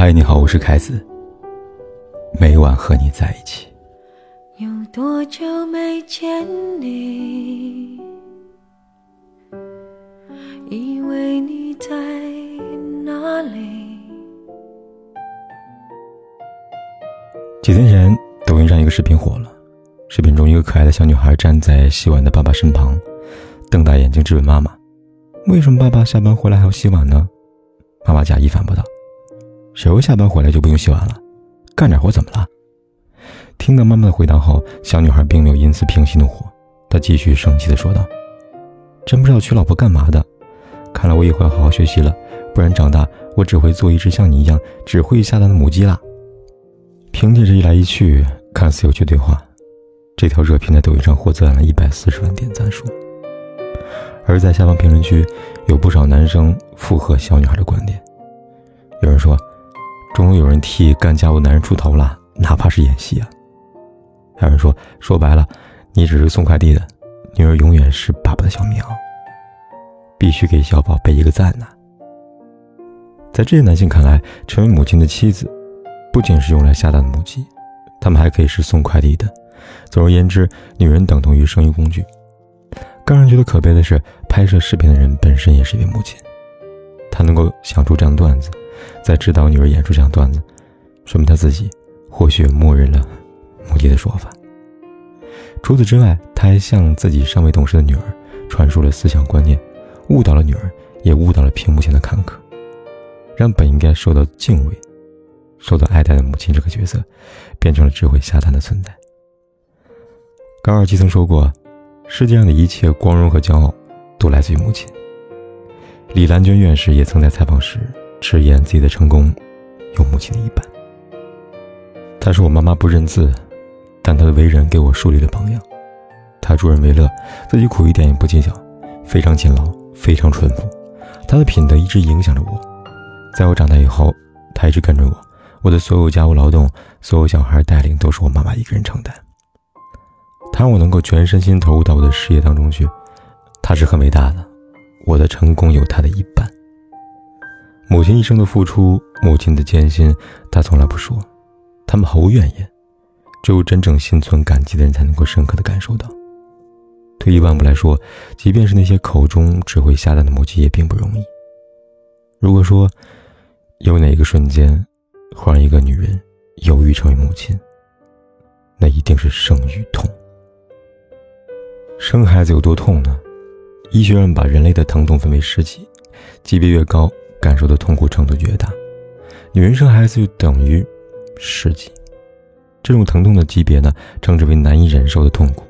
嗨，你好，我是凯子，每晚和你在一起。有多久没见你，以为你在哪里？几天前，抖音上一个视频火了，视频中一个可爱的小女孩站在洗碗的爸爸身旁，瞪大眼睛质问妈妈，为什么爸爸下班回来还要洗碗呢？妈妈假意反驳道，谁又下班回来就不用洗碗了，干点活怎么了？听到妈妈的回答后，小女孩并没有因此平息怒火，她继续生气地说道，真不知道娶老婆干嘛的，看来我以后要好好学习了，不然长大我只会做一只像你一样只会下蛋的母鸡啦。凭借着一来一去看似有趣对话，这条热评在抖音上获得了140万点赞数，而在下方评论区有不少男生附和小女孩的观点。有人说，终于有人替干家务男人出头了，哪怕是演戏啊。还有人说，说白了你只是送快递的，女儿永远是爸爸的小棉袄，必须给小宝贝一个赞呐。在这些男性看来，成为母亲的妻子不仅是用来下蛋的母鸡，他们还可以是送快递的。总而言之，女人等同于生育工具。更让人觉得可悲的是，拍摄视频的人本身也是一位母亲，她能够想出这样的段子，在指导女儿演出这样段子，说明她自己或许默认了母鸡的说法。除此之外，她还向自己尚未懂事的女儿传输了思想观念，误导了女儿，也误导了屏幕前的看客，让本应该受到敬畏、受到爱戴的母亲这个角色变成了只会下蛋的存在。高尔基曾说过，世界上的一切光荣和骄傲都来自于母亲。李兰娟院士也曾在采访时直言，自己的成功有母亲的一半。她说，我妈妈不认字，但她的为人给我树立了榜样，她助人为乐，自己苦一点也不计较，非常勤劳，非常淳朴，她的品德一直影响着我。在我长大以后，她一直跟着我，我的所有家务劳动，所有小孩带领都是我妈妈一个人承担。她让我能够全身心投入到我的事业当中去，她是很伟大的，我的成功有她的一半。母亲一生的付出，母亲的艰辛，她从来不说，他们毫无怨言，只有真正心存感激的人才能够深刻地感受到。退一万步来说，即便是那些口中只会下蛋的母鸡也并不容易。如果说有哪一个瞬间会让一个女人犹豫成为母亲，那一定是生育痛。生孩子有多痛呢？医学上把人类的疼痛分为10级，级别越高，感受的痛苦程度越大。女人生孩子就等于10级，这种疼痛的级别呢，称之为难以忍受的痛苦。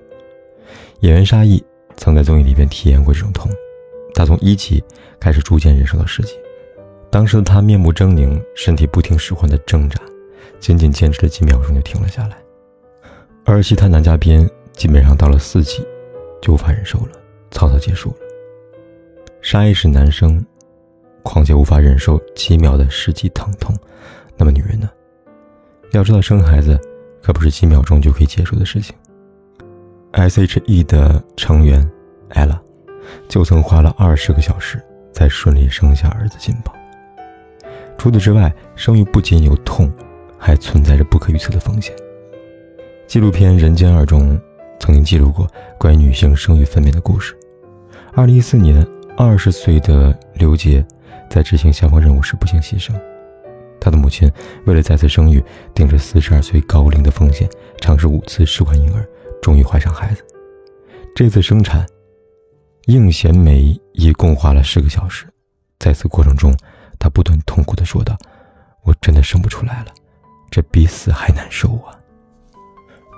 演员沙溢曾在综艺里边体验过这种痛，她从1级开始逐渐忍受到10级。当时的她面目狰狞，身体不听使唤的挣扎，仅仅坚持了几秒钟就停了下来。而其他男嘉宾基本上到了4级就无法忍受了，草草结束了。沙溢是男生，况且无法忍受奇妙的10级疼痛，那么女人呢？要知道，生孩子可不是几秒钟就可以结束的事情。SHE 的成员 Ella 就曾花了20个小时才顺利生下儿子金宝。除此之外，生育不仅有痛，还存在着不可预测的风险。纪录片《人间2》中曾经记录过关于女性生育分娩的故事。2014年20岁的刘杰在执行消防任务时不幸牺牲，他的母亲为了再次生育，顶着42岁高龄的风险尝试5次试管婴儿，终于怀上孩子。这次生产应贤梅一共花了10个小时，在此过程中她不断痛苦地说道，我真的生不出来了，这比死还难受啊。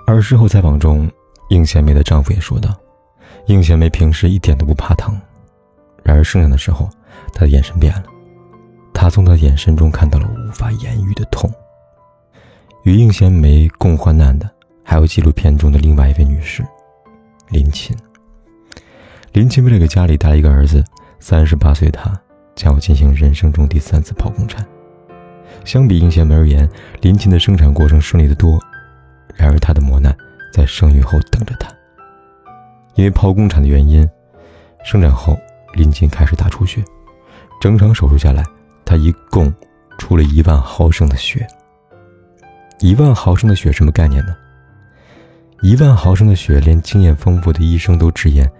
而事后采访中，应贤梅的丈夫也说道，应贤梅平时一点都不怕疼，然而生产的时候她的眼神变了，她从她眼神中看到了无法言喻的痛。与应贤梅共患难的还有纪录片中的另外一位女士林琴。林琴为了给家里带来一个儿子，38岁的她将要进行人生中第3次剖宫产。相比应贤梅而言，林琴的生产过程顺利得多，然而她的磨难在生育后等着她。因为剖宫产的原因，生产后林琴开始大出血，整场手术下来她一共出了1万毫升的血。1万毫升的血什么概念呢？1万毫升的血，连经验丰富的医生都直言，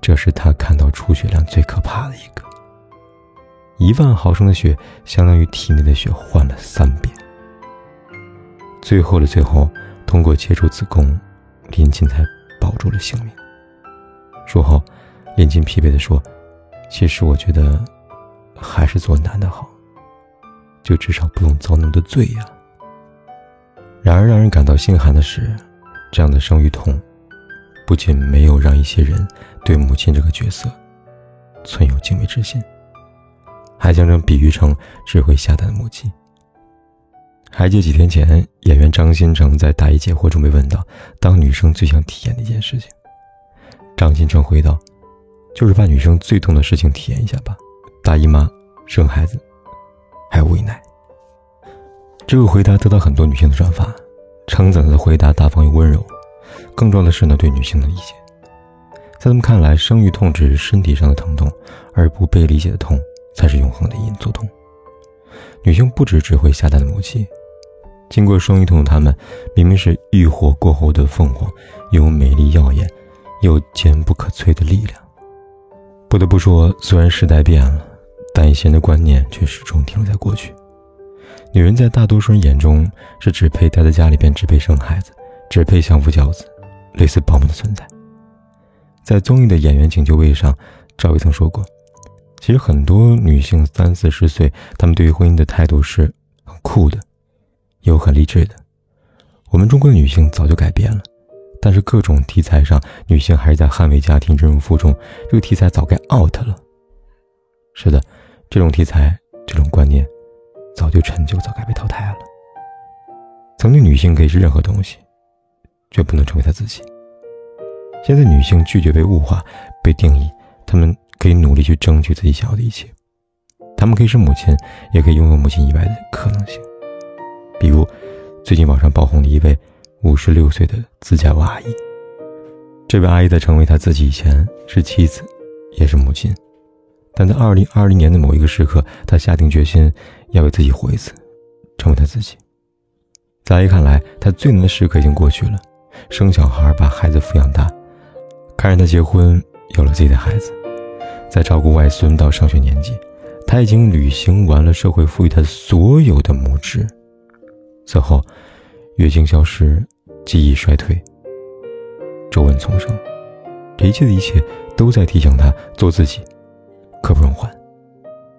这是他看到出血量最可怕的一个。1万毫升的血，相当于体内的血换了3遍。最后的最后，通过切除子宫，林琴才保住了性命。术后，林琴疲惫地说：“其实我觉得，还是做男的好，就至少不用遭那么多罪呀。”然而，让人感到心寒的是，这样的生育痛不仅没有让一些人对母亲这个角色存有敬畏之心，还将这比喻成只会下蛋的母鸡。还记得几天前演员张新成在大一解惑中被问到当女生最想体验的一件事情，张新成回道，就是把女生最痛的事情体验一下吧，大姨妈、生孩子还有喂奶。这个回答得到很多女性的转发，称赞的回答大方又温柔，更重要的是呢，对女性的理解。在他们看来，生育痛只是身体上的疼痛，而不被理解的痛才是永恒的隐作痛。女性不只会下蛋的母鸡，经过生育痛的她们，明明是浴火过后的凤凰，有美丽耀眼，有坚不可摧的力量。不得不说，虽然时代变了，但以前的观念却始终停留在过去。女人在大多数人眼中是只配待在家里边，只配生孩子，只配相夫教子，类似保姆的存在。在综艺的演员请就位上，赵薇曾说过，其实很多女性30-40岁，她们对于婚姻的态度是很酷的，有很励志的。我们中国的女性早就改变了，但是各种题材上，女性还是在捍卫家庭忍辱负重，这个题材早该 out 了。是的，这种题材，这种观念早就陈旧，早该被淘汰了。曾经女性可以是任何东西，却不能成为她自己。现在女性拒绝被物化、被定义，她们可以努力去争取自己想要的一切。她们可以是母亲，也可以拥有母亲以外的可能性。比如，最近网上爆红的一位56岁的自驾游阿姨。这位阿姨在成为她自己以前，是妻子，也是母亲。但在2020年的某一个时刻，她下定决心要为自己活一次，成为她自己。在阿姨看来，她最难的时刻已经过去了，生小孩，把孩子抚养大，看着她结婚，有了自己的孩子，再照顾外孙到上学年纪，她已经履行完了社会赋予她所有的母职。此后，月经消失，记忆衰退，皱纹丛生，这一切的一切都在提醒她做自己，刻不容缓。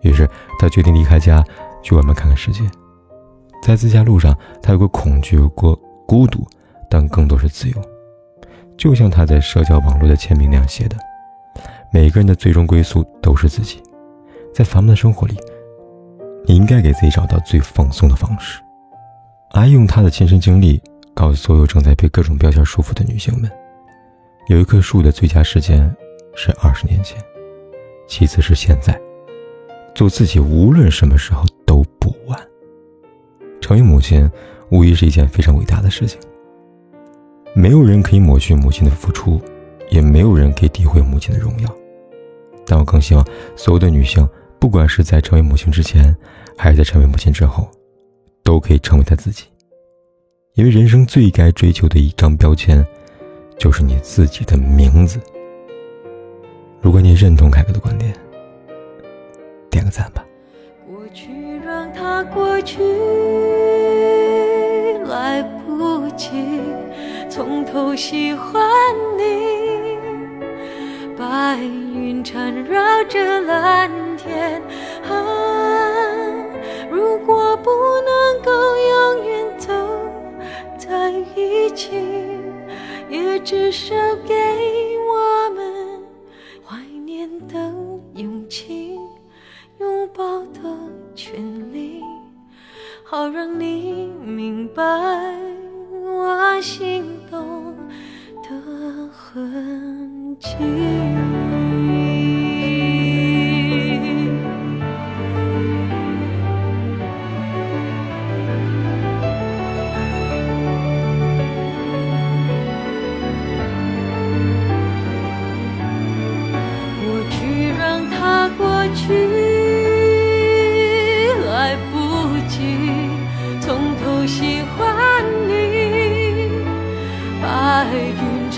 于是他决定离开家，去外面看看世界。在自驾路上，他有过恐惧，有过孤独，但更多是自由。就像他在社交网络的签名那样写的，每个人的最终归宿都是自己。在繁忙的生活里，你应该给自己找到最放松的方式。阿姨用她的亲身经历告诉所有正在被各种标签束缚的女性们，有一棵树的最佳时间是20年前，其次是现在。做自己，无论什么时候都不晚。成为母亲无疑是一件非常伟大的事情，没有人可以抹去母亲的付出，也没有人可以诋毁母亲的荣耀。但我更希望所有的女性，不管是在成为母亲之前，还是在成为母亲之后，都可以成为她自己。因为人生最该追求的一张标签，就是你自己的名字。如果你认同凯哥的观点，点个赞吧。过去让它过去，来不及从头喜欢你。白云缠绕着蓝天啊，如果不能够永远走在一起，也至少给我们怀念的勇气，拥抱的权利，好让你明白我心动的痕迹。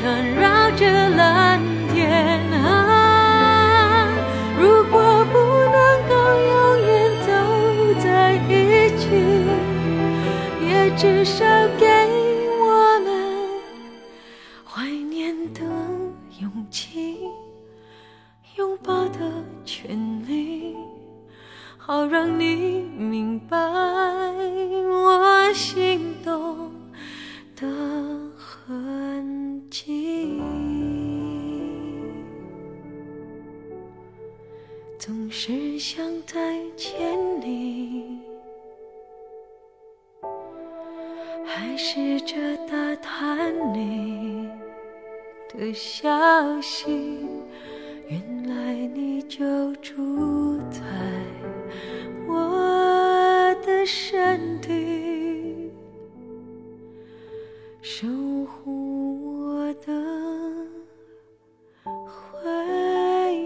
缠绕着蓝天啊，如果不能够永远走在一起，也至少给我们怀念的勇气，拥抱的权利，好让你明白我心动的痕迹。总是想再见你，还试着打探你的消息，原来你就住在我的身体，守护我的回忆。